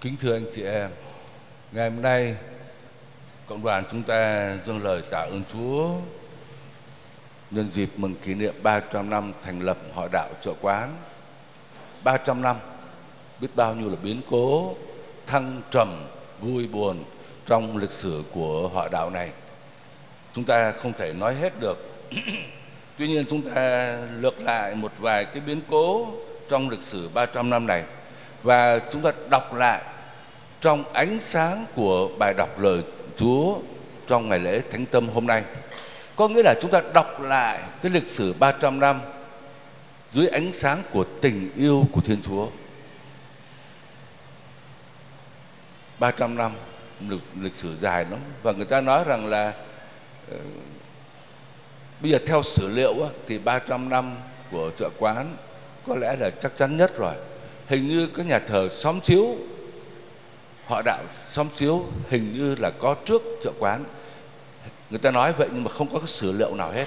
Kính thưa anh chị em, ngày hôm nay cộng đoàn chúng ta dâng lời tạ ơn Chúa nhân dịp mừng kỷ niệm 300 năm thành lập Họ đạo Chợ Quán. 300 năm, biết bao nhiêu là biến cố, thăng trầm, vui buồn trong lịch sử của Họ đạo này. Chúng ta không thể nói hết được. Tuy nhiên chúng ta lược lại một vài cái biến cố trong lịch sử 300 năm này và chúng ta đọc lại trong ánh sáng của bài đọc lời Chúa trong ngày lễ Thánh Tâm hôm nay. Có nghĩa là chúng ta đọc lại cái lịch sử 300 năm dưới ánh sáng của tình yêu của Thiên Chúa. 300 năm, lịch sử dài lắm. Và người ta nói rằng là bây giờ theo sử liệu thì 300 năm của Chợ Quán có lẽ là chắc chắn nhất rồi. Hình như cái nhà thờ xóm chiếu, Họ đạo xóm chiếu hình như là có trước Chợ Quán. Người ta nói vậy nhưng mà không có cái sử liệu nào hết.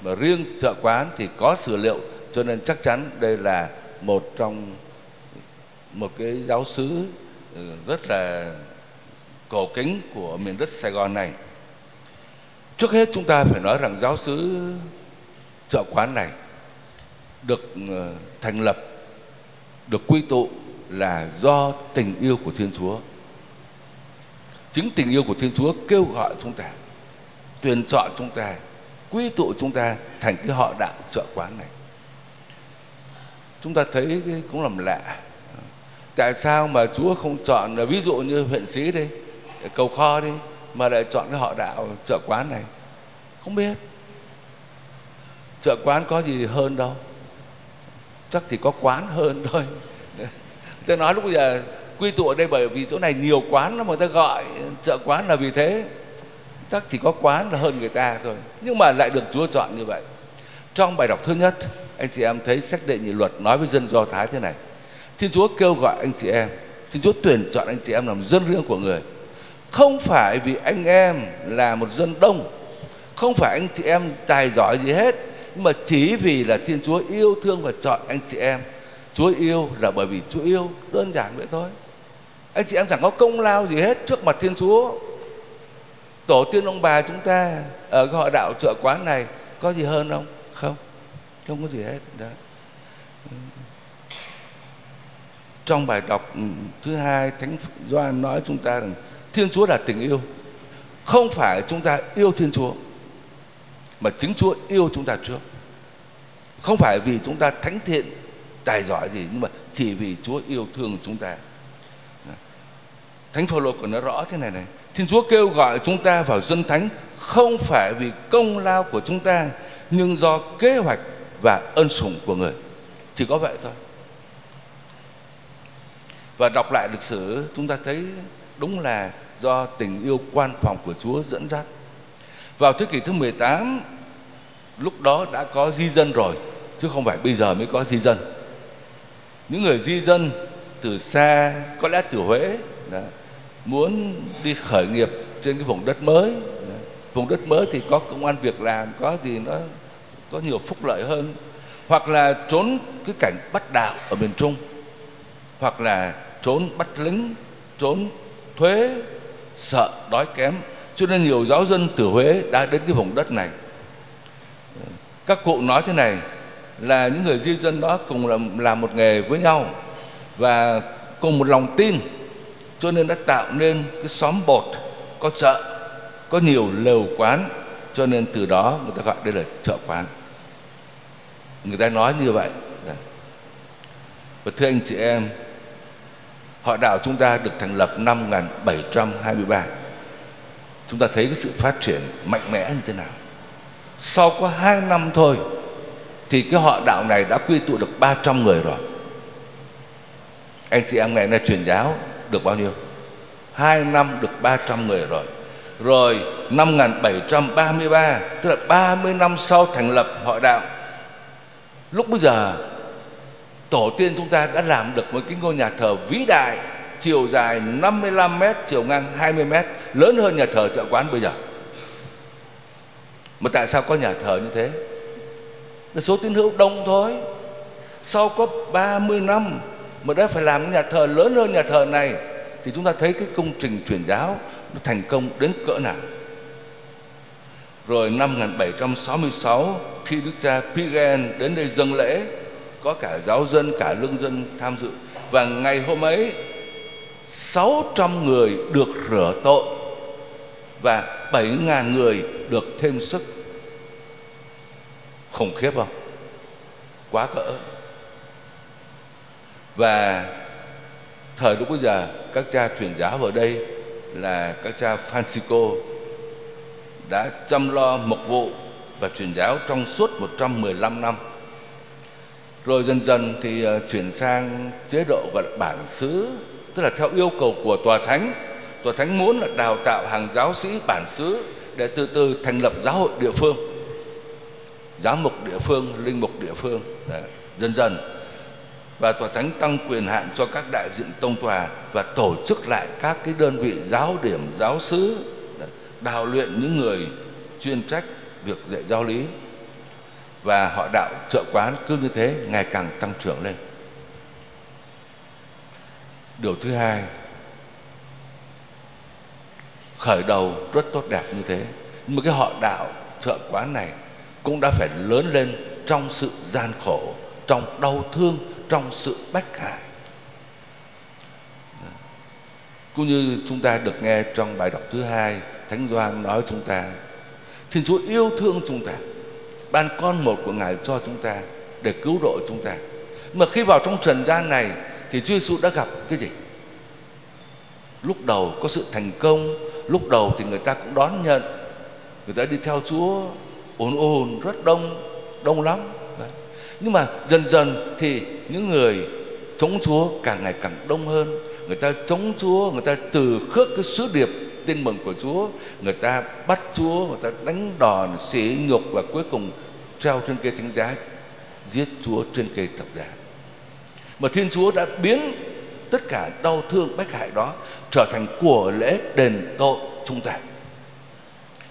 Mà riêng Chợ Quán thì có sử liệu, cho nên chắc chắn đây là một cái giáo xứ rất là cổ kính của miền đất Sài Gòn này. Trước hết chúng ta phải nói rằng giáo xứ Chợ Quán này được thành lập, được quy tụ là do tình yêu của Thiên Chúa. Chính tình yêu của Thiên Chúa kêu gọi chúng ta, tuyển chọn chúng ta, quy tụ chúng ta thành cái họ đạo Chợ Quán này. Chúng ta thấy cũng làm lạ. Tại sao mà Chúa không chọn, ví dụ như huyện Sĩ đi, Cầu Kho đi, mà lại chọn cái họ đạo Chợ Quán này? Không biết. Chợ Quán có gì hơn đâu, chắc chỉ có quán hơn thôi. Tôi nói lúc bây giờ quy tụ ở đây bởi vì chỗ này nhiều quán lắm, người ta gọi Chợ Quán là vì thế. Chắc chỉ có quán là hơn người ta thôi, nhưng mà lại được Chúa chọn như vậy. Trong bài đọc thứ nhất, anh chị em thấy sách Đệ Nhị Luật nói với dân Do Thái thế này: Thiên Chúa kêu gọi anh chị em, Thiên Chúa tuyển chọn anh chị em làm dân riêng của người, không phải vì anh em là một dân đông, không phải anh chị em tài giỏi gì hết, nhưng mà chỉ vì là Thiên Chúa yêu thương và chọn anh chị em. Chúa yêu là bởi vì Chúa yêu, đơn giản vậy thôi. Anh chị em chẳng có công lao gì hết trước mặt Thiên Chúa. Tổ tiên ông bà chúng ta ở cái họ đạo Chợ Quán này có gì hơn không? Không, không có gì hết. Đó. Trong bài đọc thứ hai, Thánh Gioan nói chúng ta rằng Thiên Chúa là tình yêu. Không phải chúng ta yêu Thiên Chúa, mà chính Chúa yêu chúng ta trước. Không phải vì chúng ta thánh thiện, tài giỏi gì, nhưng mà chỉ vì Chúa yêu thương chúng ta. Thánh Phao-lô còn nói rõ thế này này: Thiên Chúa kêu gọi chúng ta vào dân thánh không phải vì công lao của chúng ta, nhưng do kế hoạch và ân sủng của người. Chỉ có vậy thôi. Và đọc lại lịch sử chúng ta thấy đúng là do tình yêu quan phòng của Chúa dẫn dắt. Vào thế kỷ thứ 18, lúc đó đã có di dân rồi, chứ không phải bây giờ mới có di dân. Những người di dân từ xa, có lẽ từ Huế, muốn đi khởi nghiệp trên cái vùng đất mới. Vùng đất mới thì có công ăn việc làm, có gì nó có nhiều phúc lợi hơn. Hoặc là trốn cái cảnh bắt đạo ở miền Trung, hoặc là trốn bắt lính, trốn thuế, sợ đói kém. Cho nên nhiều giáo dân từ Huế đã đến cái vùng đất này. Các cụ nói thế này là những người di dân đó cùng làm một nghề với nhau và cùng một lòng tin, cho nên đã tạo nên cái xóm bột, có chợ, có nhiều lều quán, cho nên từ đó người ta gọi đây là Chợ Quán. Người ta nói như vậy. Và thưa anh chị em, họ đạo chúng ta được thành lập năm 1723. Chúng ta thấy cái sự phát triển mạnh mẽ như thế nào. Sau có 2 năm thôi thì cái họ đạo này đã quy tụ được 300 người rồi. Anh chị em ngày nay truyền giáo được bao nhiêu? 2 năm được 300 người rồi. Rồi năm 1733, tức là 30 năm sau thành lập họ đạo, lúc bây giờ tổ tiên chúng ta đã làm được một cái ngôi nhà thờ vĩ đại, chiều dài 55 mét, chiều ngang 20 mét, lớn hơn nhà thờ Chợ Quán bây giờ. Mà tại sao có nhà thờ như thế? Là số tín hữu đông thôi. Sau có 30 năm mà đã phải làm nhà thờ lớn hơn nhà thờ này, thì chúng ta thấy cái công trình truyền giáo nó thành công đến cỡ nào. Rồi năm 1766, khi Đức cha Pigen đến đây dâng lễ, có cả giáo dân, cả lương dân tham dự. Và ngày hôm ấy, 600 người được rửa tội và 7.000 người được thêm sức. Khủng khiếp không? Quá cỡ. Và thời lúc bây giờ, các cha truyền giáo ở đây là các cha Francisco đã chăm lo mục vụ và truyền giáo trong suốt 115 năm. Rồi dần dần thì chuyển sang chế độ gọi là bản xứ, tức là theo yêu cầu của Tòa Thánh. Tòa Thánh muốn là đào tạo hàng giáo sĩ bản xứ để từ từ thành lập giáo hội địa phương, giáo mục địa phương, linh mục địa phương. Đấy, dần dần. Và Tòa Thánh tăng quyền hạn cho các đại diện tông tòa và tổ chức lại các cái đơn vị giáo điểm, giáo xứ, đào luyện những người chuyên trách việc dạy giáo lý. Và họ đạo Chợ Quán cứ như thế ngày càng tăng trưởng lên. Điều thứ hai, khởi đầu rất tốt đẹp như thế, nhưng mà cái họ đạo Chợ Quán này cũng đã phải lớn lên trong sự gian khổ, trong đau thương, trong sự bách hại. Cũng như chúng ta được nghe trong bài đọc thứ hai, Thánh Gioan nói chúng ta, Thiên Chúa yêu thương chúng ta, ban con một của Ngài cho chúng ta để cứu độ chúng ta. Mà khi vào trong trần gian này thì Chúa Giêsu đã gặp cái gì? Lúc đầu có sự thành công, lúc đầu thì người ta cũng đón nhận, người ta đi theo Chúa ồn ồn, rất đông, đông lắm. Đấy. Nhưng mà dần dần thì những người chống Chúa càng ngày càng đông hơn. Người ta chống Chúa, người ta từ khước cái sứ điệp tin mừng của Chúa, người ta bắt Chúa, người ta đánh đòn, sỉ nhục và cuối cùng treo trên cây thánh giá, giết Chúa trên cây thập giá. Mà Thiên Chúa đã biến tất cả đau thương bách hại đó trở thành của lễ đền tội chúng ta.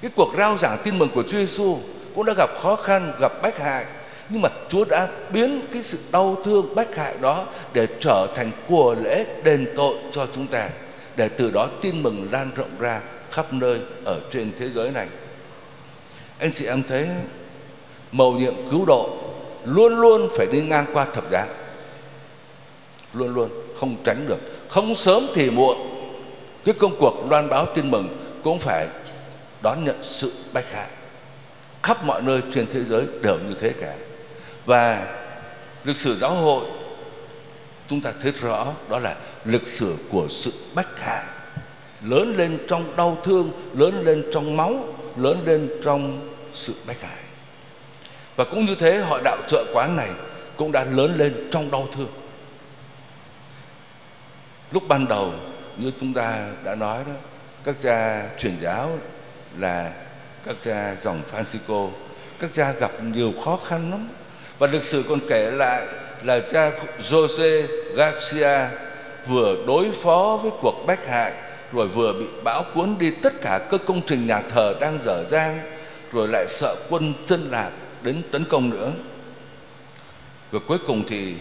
Cái cuộc rao giảng tin mừng của Chúa Giêsu cũng đã gặp khó khăn, gặp bách hại, nhưng mà Chúa đã biến cái sự đau thương bách hại đó để trở thành của lễ đền tội cho chúng ta, để từ đó tin mừng lan rộng ra khắp nơi ở trên thế giới này. Anh chị em thấy mầu nhiệm cứu độ luôn luôn phải đi ngang qua thập giá, luôn luôn, không tránh được, không sớm thì muộn. Cái công cuộc loan báo tin mừng cũng phải đón nhận sự bách hại, khắp mọi nơi trên thế giới đều như thế cả. Và lịch sử giáo hội chúng ta thấy rõ, đó là lịch sử của sự bách hại, lớn lên trong đau thương, lớn lên trong máu, lớn lên trong sự bách hại. Và cũng như thế, họ đạo Chợ Quán này cũng đã lớn lên trong đau thương. Lúc ban đầu như chúng ta đã nói đó, các cha truyền giáo là các cha dòng Francisco, các cha gặp nhiều khó khăn lắm. Và lịch sử còn kể lại là cha Jose Garcia vừa đối phó với cuộc bách hại, rồi vừa bị bão cuốn đi tất cả các công trình nhà thờ đang dở dang, rồi lại sợ quân chân lạp đến tấn công nữa. Và cuối cùng thì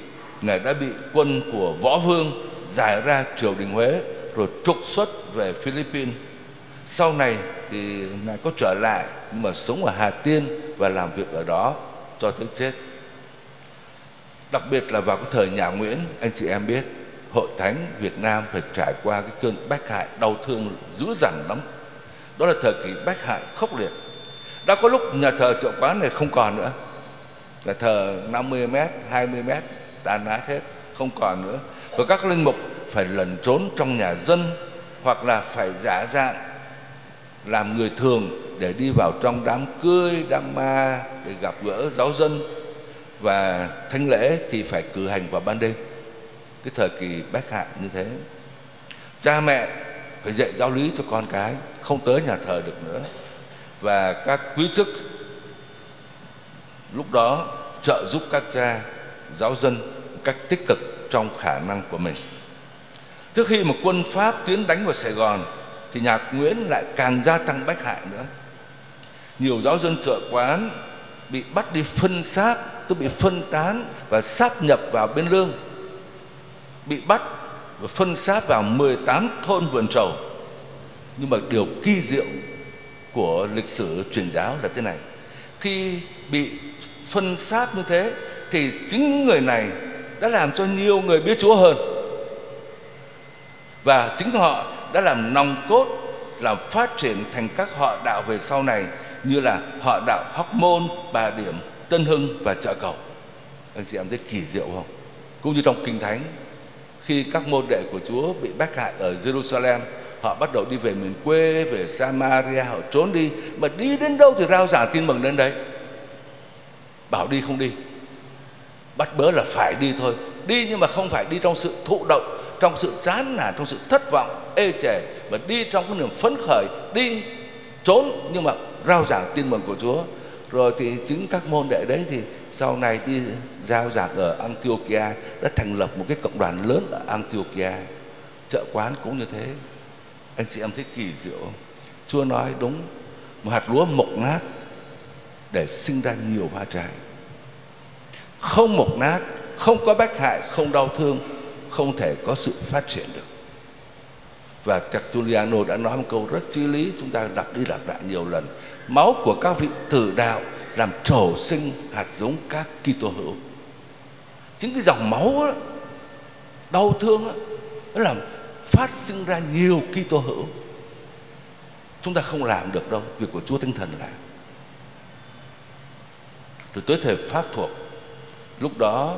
Ngài đã bị quân của Võ Vương giải ra triều đình Huế, rồi trục xuất về Philippines. Sau này thì Ngài có trở lại, nhưng mà sống ở Hà Tiên và làm việc ở đó cho tới chết. Đặc biệt là vào cái thời nhà Nguyễn, anh chị em biết Hội Thánh Việt Nam phải trải qua cái cơn bách hại đau thương dữ dằn lắm. Đó là thời kỳ bách hại khốc liệt. Đã có lúc nhà thờ Chợ Quán này không còn nữa, nhà thờ 50m, 20m tan nát hết, không còn nữa. Và các linh mục phải lẩn trốn trong nhà dân, hoặc là phải giả dạng làm người thường để đi vào trong đám cưới, đám ma để gặp gỡ giáo dân. Và thánh lễ thì phải cử hành vào ban đêm. Cái thời kỳ bách hại như thế, cha mẹ phải dạy giáo lý cho con cái, không tới nhà thờ được nữa. Và các quý chức lúc đó trợ giúp các cha giáo dân một cách tích cực trong khả năng của mình. Trước khi mà quân Pháp tiến đánh vào Sài Gòn thì nhà Nguyễn lại càng gia tăng bách hại nữa. Nhiều giáo dân Chợ Quán bị bắt đi phân xác, tức bị phân tán và sáp nhập vào Biên Lương, bị bắt và phân sáp vào 18 thôn vườn trầu. Nhưng mà điều kỳ diệu của lịch sử truyền giáo là thế này: khi bị phân sáp như thế thì chính những người này đã làm cho nhiều người biết Chúa hơn, và chính họ đã làm nòng cốt, làm phát triển thành các họ đạo về sau này, như là họ đạo Hóc Môn, Bà Điểm, Tân Hưng và Chợ Cầu. Anh chị em thấy kỳ diệu không? Cũng như trong Kinh Thánh, khi các môn đệ của Chúa bị bách hại ở Jerusalem, họ bắt đầu đi về miền quê, về Samaria, họ trốn đi, mà đi đến đâu thì rao giảng tin mừng đến đấy. Bảo đi không đi, bắt bớ là phải đi thôi. Đi nhưng mà không phải đi trong sự thụ động, trong sự chán nản, trong sự thất vọng, ê chề, mà đi trong cái niềm phấn khởi, đi trốn nhưng mà rao giảng tin mừng của Chúa. Rồi thì chính các môn đệ đấy thì sau này đi rao giảng ở Antiochia, đã thành lập một cái cộng đoàn lớn ở Antiochia. Chợ Quán cũng như thế. Anh chị em thấy kỳ diệu. Chúa nói đúng, một hạt lúa mục nát để sinh ra nhiều hoa trái. Không mục nát, không có bách hại, không đau thương, không thể có sự phát triển được. Và Tertulliano đã nói một câu rất chí lý, chúng ta lặp đi lặp lại nhiều lần: máu của các vị tử đạo làm trổ sinh hạt giống các Kitô hữu. Chính cái dòng máu đó, đau thương đó, nó làm phát sinh ra nhiều Kitô hữu. Chúng ta không làm được đâu, việc của Chúa Thánh Thần làm. Rồi tới thời Pháp thuộc, lúc đó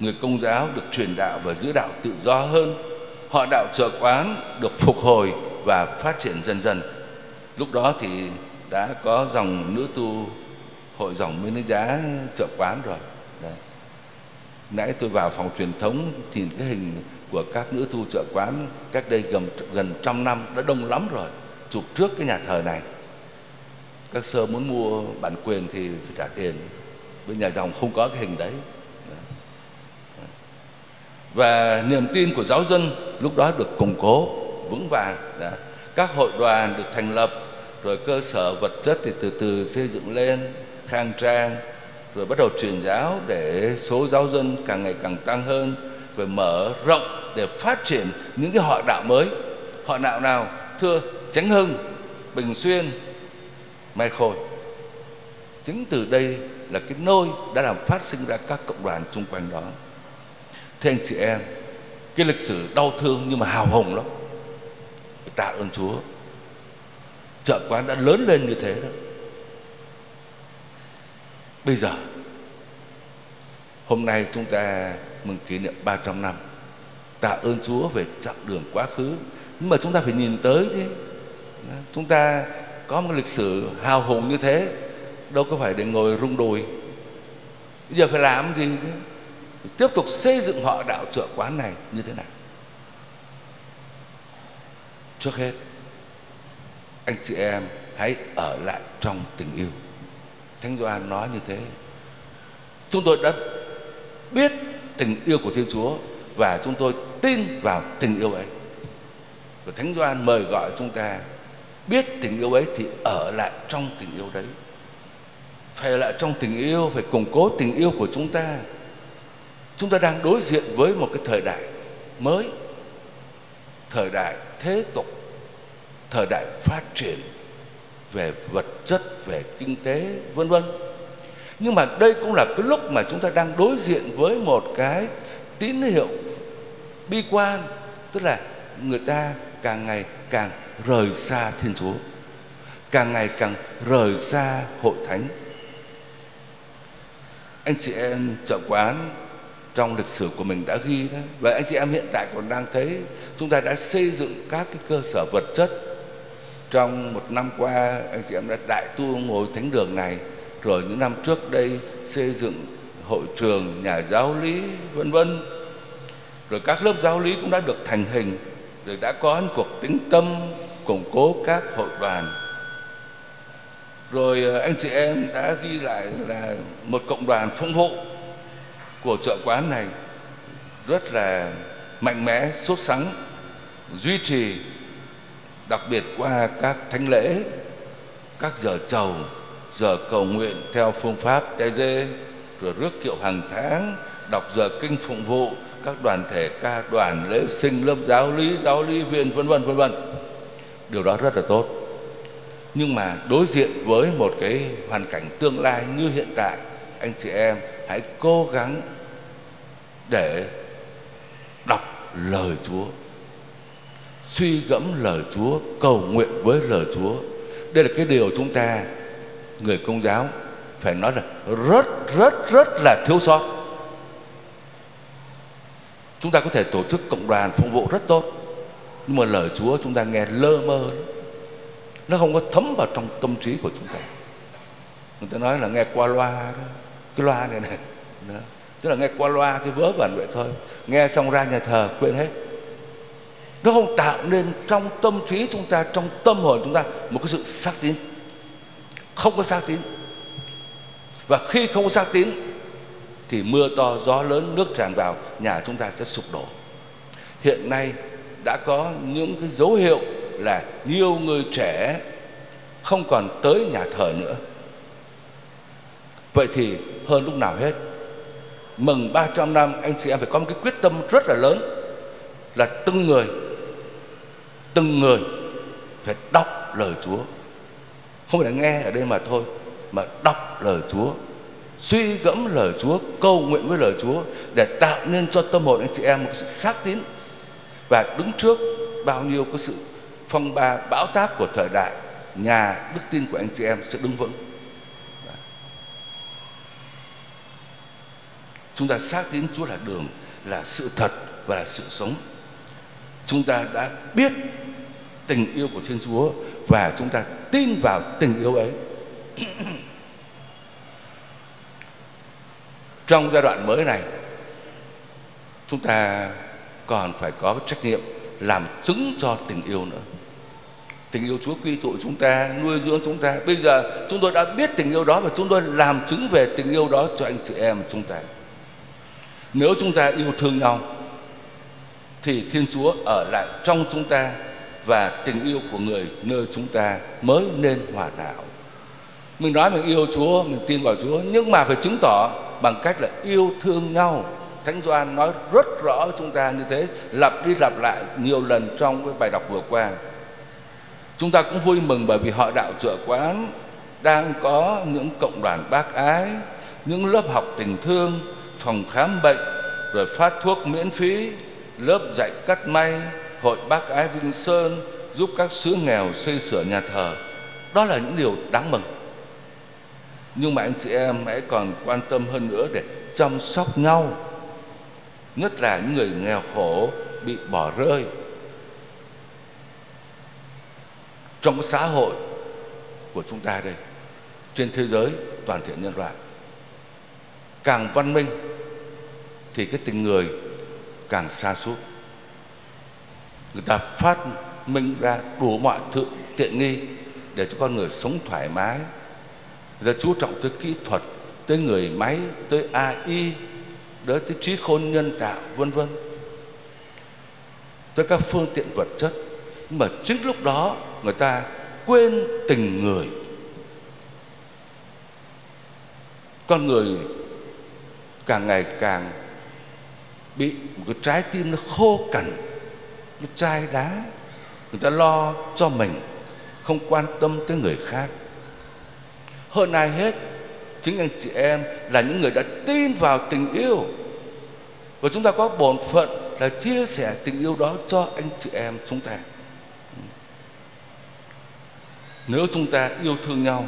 người Công giáo được truyền đạo và giữ đạo tự do hơn. Họ đạo Chợ Quán được phục hồi và phát triển dần dần. Lúc đó thì đã có dòng nữ tu hội dòng Minh Đức Giá Chợ Quán rồi. Đấy. Nãy tôi vào phòng truyền thống thì cái hình của các nữ tu Chợ Quán cách đây gần 100 năm đã đông lắm rồi, chụp trước cái nhà thờ này. Các sơ muốn mua bản quyền thì phải trả tiền, bên nhà dòng không có cái hình đấy. Và niềm tin của giáo dân lúc đó được củng cố vững vàng. Đấy. Các hội đoàn được thành lập, rồi cơ sở vật chất thì từ từ xây dựng lên, khang trang, rồi bắt đầu truyền giáo để số giáo dân càng ngày càng tăng hơn, phải mở rộng để phát triển những cái họ đạo mới. Họ đạo nào? Thưa Chánh Hưng, Bình Xuyên, Mai Khôi. Chính từ đây là cái nôi đã làm phát sinh ra các cộng đoàn xung quanh đó. Thưa anh chị em, cái lịch sử đau thương nhưng mà hào hùng lắm. Tạ ơn Chúa, Chợ Quán đã lớn lên như thế đó. Bây giờ, hôm nay chúng ta mừng kỷ niệm 300 năm. Tạ ơn Chúa về chặng đường quá khứ. Nhưng mà chúng ta phải nhìn tới chứ. Chúng ta có một lịch sử hào hùng như thế, đâu có phải để ngồi rung đùi. Bây giờ phải làm gì chứ? Tiếp tục xây dựng họ đạo Chợ Quán này như thế nào? Trước hết, anh chị em hãy ở lại trong tình yêu. Thánh Gioan nói như thế. Chúng tôi đã biết tình yêu của Thiên Chúa và chúng tôi tin vào tình yêu ấy. Và Thánh Gioan mời gọi chúng ta biết tình yêu ấy thì ở lại trong tình yêu đấy. Phải ở lại trong tình yêu, phải củng cố tình yêu của chúng ta. Chúng ta đang đối diện với một cái thời đại mới, thời đại thế tục, thời đại phát triển về vật chất, về kinh tế, vân vân. Nhưng mà đây cũng là cái lúc mà chúng ta đang đối diện với một cái tín hiệu bi quan, tức là người ta càng ngày càng rời xa Thiên Chúa, càng ngày càng rời xa hội thánh. Anh chị em Chợ Quán trong lịch sử của mình đã ghi đó, và anh chị em hiện tại còn đang thấy chúng ta đã xây dựng các cái cơ sở vật chất. Trong một năm qua, anh chị em đã đại tu ngồi thánh đường này, rồi những năm trước đây xây dựng hội trường, nhà giáo lý, vân vân. Rồi các lớp giáo lý cũng đã được thành hình, rồi đã có những cuộc tĩnh tâm củng cố các hội đoàn. Rồi anh chị em đã ghi lại là một cộng đoàn phong hộ của Chợ Quán này rất là mạnh mẽ, sốt sắng, duy trì, đặc biệt qua các thánh lễ, các giờ trầu, giờ cầu nguyện theo phương pháp Tê Dê, rồi rước kiệu hàng tháng, đọc giờ kinh phụng vụ, các đoàn thể ca đoàn, lễ sinh, lớp giáo lý viên, vân vân. Điều đó rất là tốt. Nhưng mà đối diện với một cái hoàn cảnh tương lai như hiện tại, anh chị em hãy cố gắng để đọc lời Chúa, suy gẫm lời Chúa, cầu nguyện với lời Chúa. Đây là cái điều chúng ta, người Công giáo, phải nói là rất là thiếu sót. Chúng ta có thể tổ chức cộng đoàn phục vụ rất tốt, nhưng mà lời Chúa chúng ta nghe lơ mơ, nó không có thấm vào trong tâm trí của chúng ta. Người ta nói là nghe qua loa đó, cái loa này đó. Tức là nghe qua loa cái vớ vẩn vậy thôi, nghe xong ra nhà thờ quên hết. Nó không tạo nên trong tâm trí chúng ta, trong tâm hồn chúng ta một cái sự xác tín. Không có xác tín. Và khi không có xác tín thì mưa to, gió lớn, nước tràn vào, nhà chúng ta sẽ sụp đổ. Hiện nay đã có những cái dấu hiệu là nhiều người trẻ không còn tới nhà thờ nữa. Vậy thì hơn lúc nào hết, mừng 300 năm anh chị em phải có một cái quyết tâm rất là lớn, là từng người phải đọc lời Chúa. Không phải là nghe ở đây mà thôi, mà đọc lời Chúa, suy gẫm lời Chúa, cầu nguyện với lời Chúa, để tạo nên cho tâm hồn anh chị em một sự xác tín. Và đứng trước bao nhiêu cái sự phong ba bão táp của thời đại, nhà đức tin của anh chị em sẽ đứng vững. Chúng ta xác tín Chúa là đường, là sự thật và là sự sống. Chúng ta đã biết tình yêu của Thiên Chúa và chúng ta tin vào tình yêu ấy. Trong giai đoạn mới này, chúng ta còn phải có trách nhiệm làm chứng cho tình yêu nữa. Tình yêu Chúa quy tụ chúng ta, nuôi dưỡng chúng ta. Bây giờ chúng tôi đã biết tình yêu đó và chúng tôi làm chứng về tình yêu đó cho anh chị em chúng ta. Nếu chúng ta yêu thương nhau thì Thiên Chúa ở lại trong chúng ta và tình yêu của người nơi chúng ta mới nên hòa hảo. Mình nói mình yêu Chúa, mình tin vào Chúa, nhưng mà phải chứng tỏ bằng cách là yêu thương nhau. Thánh Gioan nói rất rõ với chúng ta như thế, lặp đi lặp lại nhiều lần trong cái bài đọc vừa qua. Chúng ta cũng vui mừng bởi vì Họ đạo Chợ Quán đang có những cộng đoàn bác ái, những lớp học tình thương, phòng khám bệnh, rồi phát thuốc miễn phí, lớp dạy cắt may, hội bác ái Vinh Sơn giúp các xứ nghèo xây sửa nhà thờ. Đó là những điều đáng mừng. Nhưng mà anh chị em hãy còn quan tâm hơn nữa để chăm sóc nhau, nhất là những người nghèo khổ bị bỏ rơi. Trong xã hội của chúng ta đây, trên thế giới toàn thể nhân loại, càng văn minh thì cái tình người càng sa sút. Người ta phát minh ra đủ mọi thứ tiện nghi để cho con người sống thoải mái. Người ta chú trọng tới kỹ thuật, tới người máy, tới AI, tới trí khôn nhân tạo, vân vân, tới các phương tiện vật chất. Nhưng mà chính lúc đó người ta quên tình người. Con người càng ngày càng bị một cái trái tim nó khô cằn, nó chai đá. Người ta lo cho mình, không quan tâm tới người khác. Hơn ai hết, chính anh chị em là những người đã tin vào tình yêu, và chúng ta có bổn phận là chia sẻ tình yêu đó cho anh chị em chúng ta. Nếu chúng ta yêu thương nhau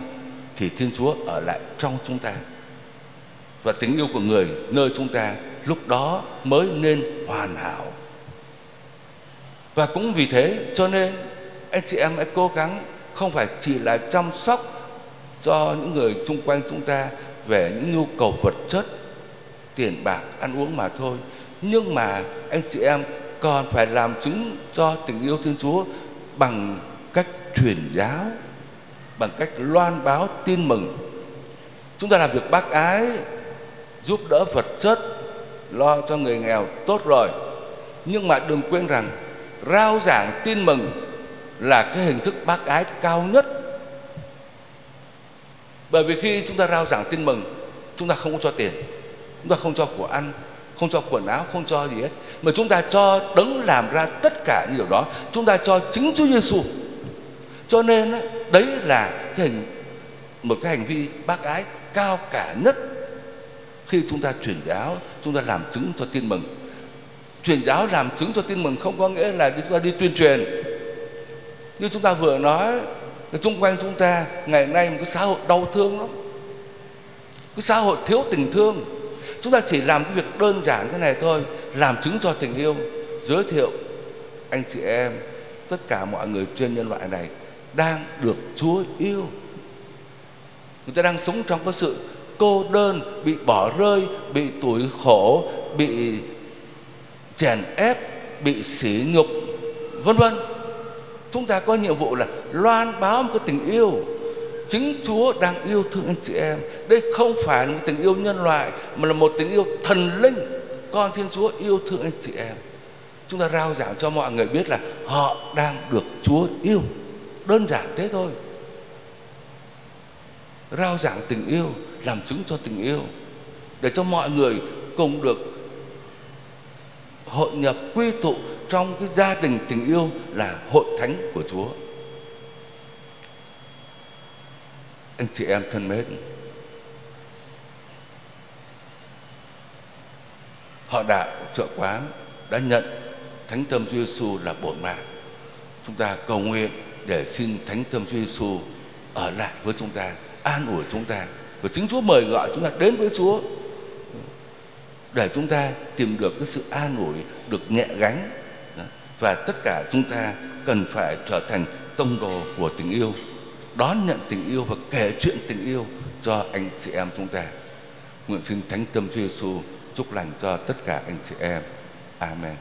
thì Thiên Chúa ở lại trong chúng ta, và tình yêu của người nơi chúng ta lúc đó mới nên hoàn hảo. Và cũng vì thế cho nên anh chị em hãy cố gắng, không phải chỉ là chăm sóc cho những người xung quanh chúng ta về những nhu cầu vật chất, tiền bạc, ăn uống mà thôi, nhưng mà anh chị em còn phải làm chứng cho tình yêu Thiên Chúa bằng cách truyền giáo, bằng cách loan báo tin mừng. Chúng ta làm việc bác ái, giúp đỡ vật chất, lo cho người nghèo tốt rồi, nhưng mà đừng quên rằng rao giảng tin mừng là cái hình thức bác ái cao nhất. Bởi vì khi chúng ta rao giảng tin mừng, chúng ta không có cho tiền, chúng ta không cho của ăn, không cho quần áo, không cho gì hết, mà chúng ta cho Đấng làm ra tất cả những điều đó, chúng ta cho chính Chúa Giêsu. Cho nên đấy là một cái hành vi bác ái cao cả nhất khi chúng ta truyền giáo, chúng ta làm chứng cho tin mừng. Truyền giáo làm chứng cho tin mừng không có nghĩa là chúng ta đi tuyên truyền. Như chúng ta vừa nói, xung quanh chúng ta ngày nay một cái xã hội đau thương lắm, cái xã hội thiếu tình thương. Chúng ta chỉ làm cái việc đơn giản thế này thôi, làm chứng cho tình yêu, giới thiệu anh chị em, tất cả mọi người trên nhân loại này đang được Chúa yêu. Người ta đang sống trong cái sự cô đơn, bị bỏ rơi, bị tủi khổ, bị chèn ép, bị sỉ nhục, vân vân. Chúng ta có nhiệm vụ là loan báo một cái tình yêu. Chính Chúa đang yêu thương anh chị em. Đây không phải là một tình yêu nhân loại, mà là một tình yêu thần linh. Con Thiên Chúa yêu thương anh chị em. Chúng ta rao giảng cho mọi người biết là họ đang được Chúa yêu. Đơn giản thế thôi. Rao giảng tình yêu, làm chứng cho tình yêu, để cho mọi người cùng được hội nhập, quy tụ trong cái gia đình tình yêu là hội thánh của Chúa. Anh chị em thân mến, Họ đạo Chợ Quán đã nhận Thánh Tâm Chúa Giêsu là bổn mạng. Chúng ta cầu nguyện để xin Thánh Tâm Chúa Giêsu ở lại với chúng ta, an ủi chúng ta. Và chính Chúa mời gọi chúng ta đến với Chúa để chúng ta tìm được cái sự an ủi, được nhẹ gánh. Và tất cả chúng ta cần phải trở thành tông đồ của tình yêu, đón nhận tình yêu và kể chuyện tình yêu cho anh chị em chúng ta. Nguyện xin Thánh Tâm Chúa Giêsu chúc lành cho tất cả anh chị em. Amen.